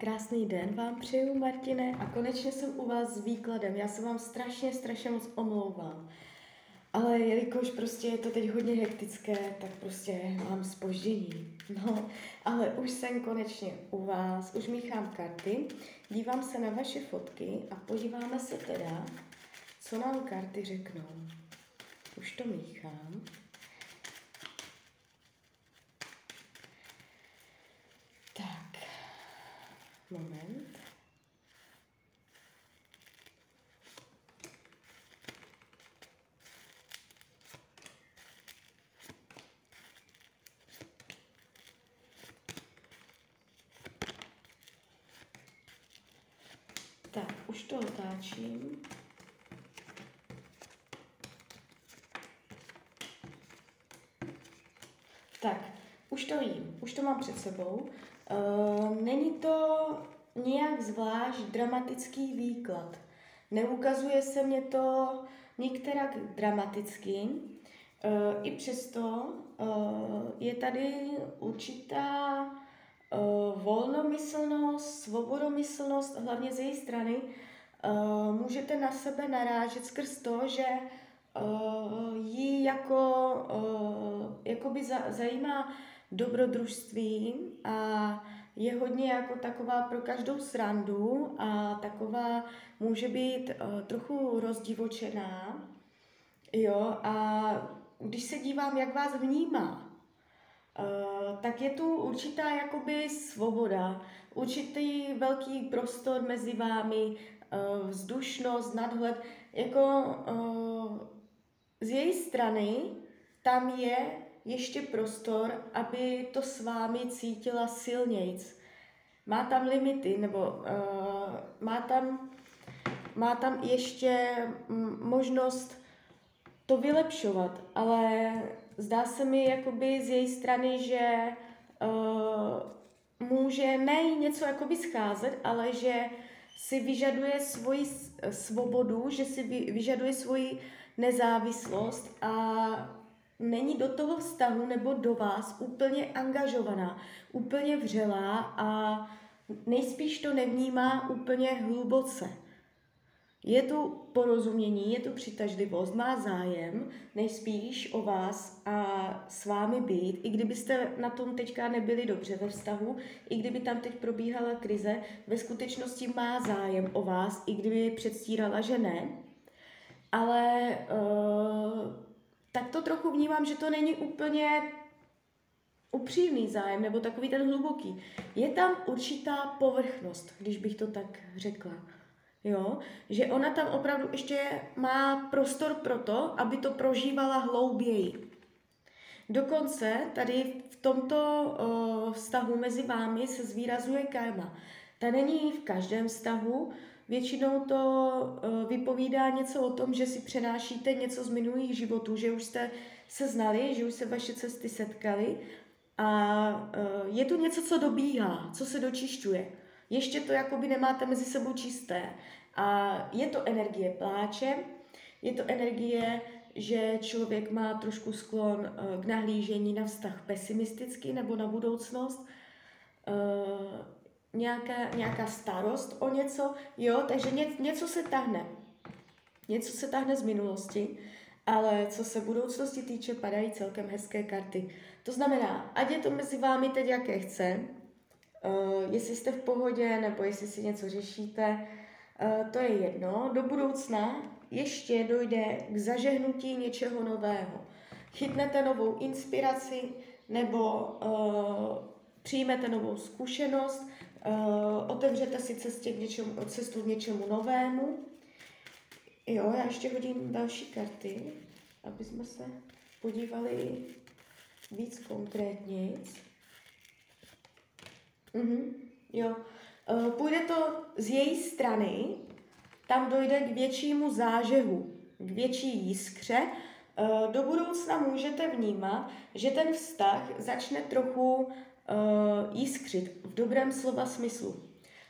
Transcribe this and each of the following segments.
krásný den vám přeju, Martine, a konečně jsem u vás s výkladem. Já se vám strašně moc omlouvám. Ale jelikož prostě je to teď hodně hektické, tak prostě mám zpoždění. No, ale už jsem konečně u vás, už míchám karty, dívám se na vaše fotky a podíváme se teda, co nám karty řeknou. Už to míchám. Tak, moment. Tak, už to otáčím. Tak, už to jím, už to mám před sebou. Není to nějak zvlášť dramatický výklad. Neukazuje se mě to nikterak dramaticky. I přesto je tady určitá volnomyslnost, svobodomyslnost, hlavně z její strany. Můžete na sebe narážet skrz to, že ji jako by zajímá dobrodružství a je hodně jako taková pro každou srandu a taková může být trochu rozdivočená. Jo, a když se dívám, jak vás vnímá, tak je tu určitá jakoby svoboda, určitý velký prostor mezi vámi, vzdušnost, nadhled. Jako z její strany tam je ještě prostor, aby to s vámi cítila silnějc. Má tam limity, nebo má tam ještě možnost to vylepšovat, ale zdá se mi jakoby z její strany, že může ne něco jakoby scházet, ale že si vyžaduje svoji svobodu, že si vyžaduje svoji nezávislost a není do toho vztahu nebo do vás úplně angažovaná, úplně vřelá a nejspíš to nevnímá úplně hluboce. Je tu porozumění, je tu přitažlivost, má zájem nejspíš o vás a s vámi být. I kdybyste na tom teďka nebyli dobře ve vztahu, i kdyby tam teď probíhala krize, ve skutečnosti má zájem o vás, i kdyby předstírala, že ne. Ale tak to trochu vnímám, že to není úplně upřímný zájem, nebo takový ten hluboký. Je tam určitá povrchnost, když bych to tak řekla. Jo? Že ona tam opravdu ještě má prostor pro to, aby to prožívala hlouběji. Dokonce tady v tomto vztahu mezi vámi se zvýrazuje karma. Ta není v každém vztahu, většinou to vypovídá něco o tom, že si přenášíte něco z minulých životů, že už jste se znali, že už se vaše cesty setkaly a je tu něco, co dobíhá, co se dočišťuje. Ještě to jakoby nemáte mezi sebou čisté. A je to energie pláče, je to energie, že člověk má trošku sklon k nahlížení na vztah pesimisticky nebo na budoucnost, nějaká starost o něco, jo, takže něco se tahne. Něco se tahne z minulosti, ale co se budoucnosti týče, padají celkem hezké karty. To znamená, ať je to mezi vámi teď jaké chce, jestli jste v pohodě, nebo jestli si něco řešíte, to je jedno. Do budoucna ještě dojde k zažehnutí něčeho nového. Chytnete novou inspiraci, nebo přijmete novou zkušenost, otevřete si cestu k něčemu novému. Jo, já ještě hodím další karty, aby jsme se podívali víc konkrétně. Jo. Půjde to z její strany, tam dojde k většímu zážehu, k větší jiskře. Do budoucna můžete vnímat, že ten vztah začne trochu jiskřit v dobrém slova smyslu.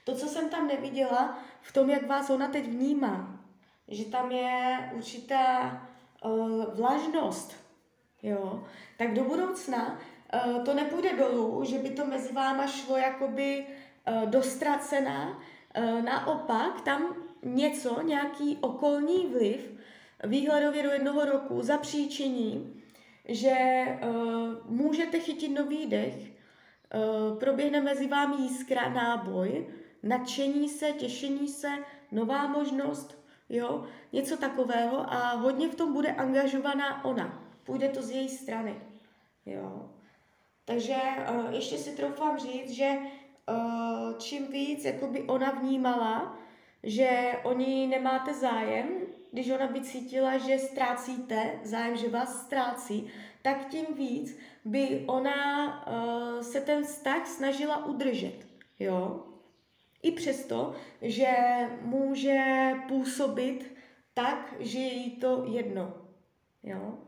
To, co jsem tam neviděla, v tom, jak vás ona teď vnímá, že tam je určitá vlažnost, jo, tak do budoucna to nepůjde dolů, že by to mezi váma šlo jakoby dostracená, naopak tam něco, nějaký okolní vliv výhledově do jednoho roku zapříčiní, že můžete chytit nový dech, proběhne mezi vámi jiskra, náboj, nadšení se, těšení se, nová možnost, jo, něco takového a hodně v tom bude angažovaná ona. Půjde to z její strany, jo. Takže ještě si troufám říct, že čím víc jakoby ona vnímala, že o ní nemáte zájem, když ona by cítila, že ztrácíte zájem, že vás ztrácí, tak tím víc by ona se ten vztah snažila udržet. Jo? I přesto, že může působit tak, že je jí to jedno. Jo?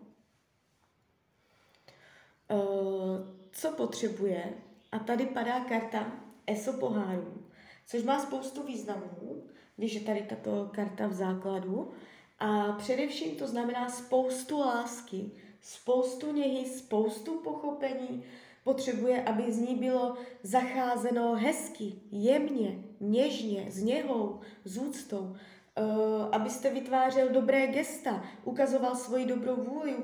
Co potřebuje? A tady padá karta ESO pohárů, což má spoustu významů, když je tady tato karta v základu. A především to znamená spoustu lásky, spoustu něhy, spoustu pochopení. Potřebuje, aby z ní bylo zacházeno hezky, jemně, něžně, s něhou, s úctou. Abyste vytvářel dobré gesta, ukazoval svoji dobrou vůli,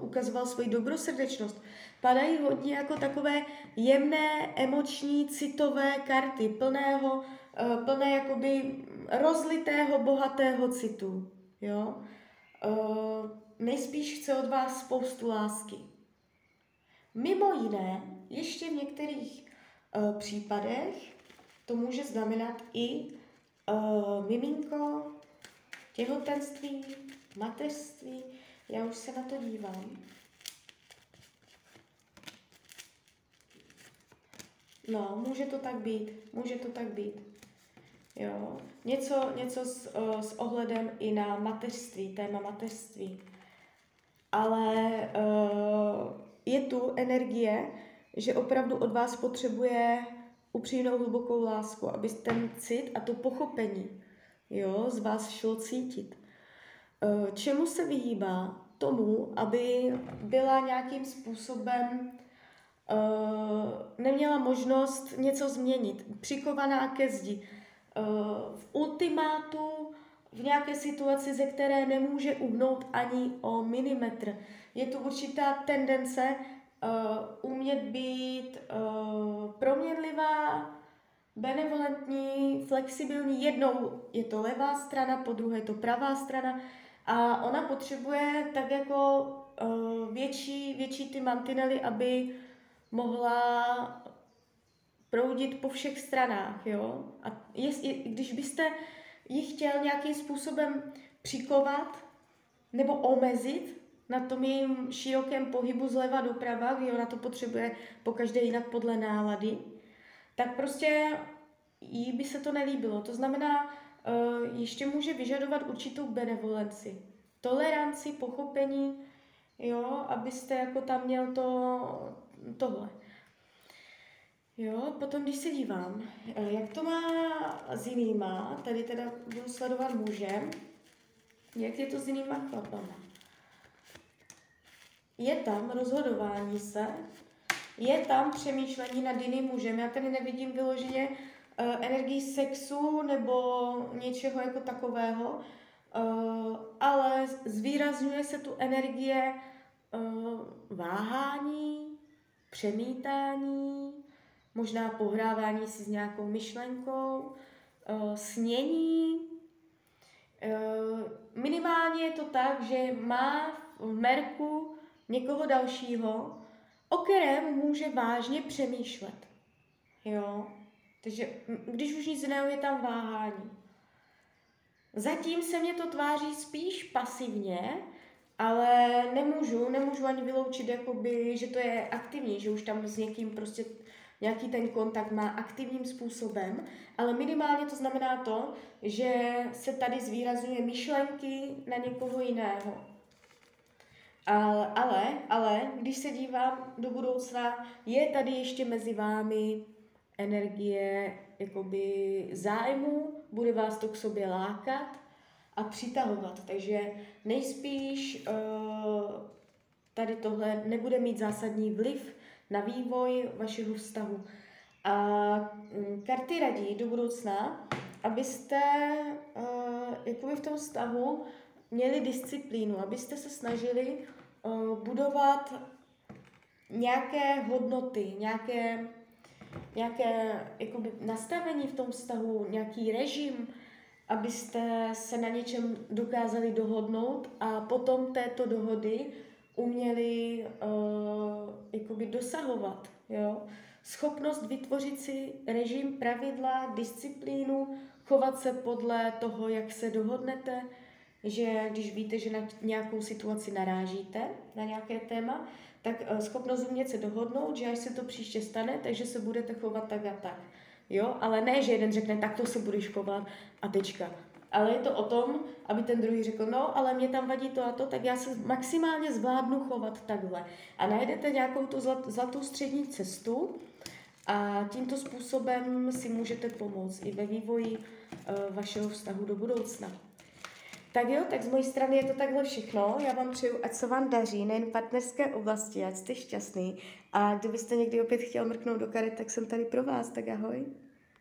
ukazoval svoji dobrosrdečnost. Padají hodně jako takové jemné, emoční, citové karty, plné jakoby rozlitého, bohatého citu. Jo? Nejspíš chce od vás spoustu lásky. Mimo jiné, ještě v některých případech to může znamenat i miminko, těhotenství, mateřství. Já už se na to dívám. No, může to tak být. Jo. Něco s ohledem i na mateřství, téma mateřství. Ale je tu energie, že opravdu od vás potřebuje upřímnou hlubokou lásku, aby ten cit a to pochopení, jo, z vás šlo cítit. Čemu se vyhýbá? Tomu, aby byla nějakým způsobem neměla možnost něco změnit, přikovaná ke zdi. V ultimátu, v nějaké situaci, ze které nemůže uhnout ani o milimetr. Je tu určitá tendence umět být proměnlivá, benevolentní, flexibilní. Jednou je to levá strana, podruhé je to pravá strana a ona potřebuje tak jako větší ty mantinely, aby mohla proudit po všech stranách. Jo? A když byste ji chtěl nějakým způsobem přikovat nebo omezit na tom jejím širokém pohybu zleva doprava, kdy ona to potřebuje pokaždé jinak podle nálady, tak prostě jí by se to nelíbilo. To znamená, ještě může vyžadovat určitou benevolenci, toleranci, pochopení, jo, abyste jako tam měl tohle. Jo, potom když se dívám, jak to má s jinýma, tady teda budu sledovat mužem, jak je to s jinýma chlapama. Je tam rozhodování se, je tam přemýšlení nad jiným mužem. Já tady nevidím vyloženě energii sexu nebo něčeho jako takového, ale zvýrazňuje se tu energie váhání, přemítání, možná pohrávání si s nějakou myšlenkou, snění. Minimálně je to tak, že má v merku někoho dalšího, o kterém může vážně přemýšlet. Jo? Takže když už nic jiného, je tam váhání. Zatím se mě to tváří spíš pasivně, ale nemůžu ani vyloučit, jakoby, že to je aktivní, že už tam s někým prostě nějaký ten kontakt má aktivním způsobem, ale minimálně to znamená to, že se tady zvýrazňuje myšlenky na někoho jiného. Ale když se dívám do budoucna, je tady ještě mezi vámi energie jakoby zájmu, bude vás to k sobě lákat a přitahovat. Takže nejspíš tady tohle nebude mít zásadní vliv na vývoj vašeho vztahu. A karty radí do budoucna, abyste jakoby v tom vztahu měli disciplínu, abyste se snažili budovat nějaké hodnoty, nějaké jakoby nastavení v tom vztahu, nějaký režim, abyste se na něčem dokázali dohodnout a potom této dohody uměli jakoby dosahovat. Jo? Schopnost vytvořit si režim, pravidla, disciplínu, chovat se podle toho, jak se dohodnete, že když víte, že na nějakou situaci narážíte, na nějaké téma, tak schopnost umět se dohodnout, že až se to příště stane, takže se budete chovat tak a tak. Jo? Ale ne, že jeden řekne, tak to se budeš chovat a tečka. Ale je to o tom, aby ten druhý řekl, no, ale mě tam vadí to a to, tak já se maximálně zvládnu chovat takhle. A najdete nějakou tu zlatou střední cestu a tímto způsobem si můžete pomoct i ve vývoji vašeho vztahu do budoucna. Tak jo, tak z mojí strany je to takhle všechno. Já vám přeju, ať se vám daří, nejen v partnerské oblasti, ať jste šťastný. A kdybyste někdy opět chtěl mrknout do karet, tak jsem tady pro vás, tak ahoj.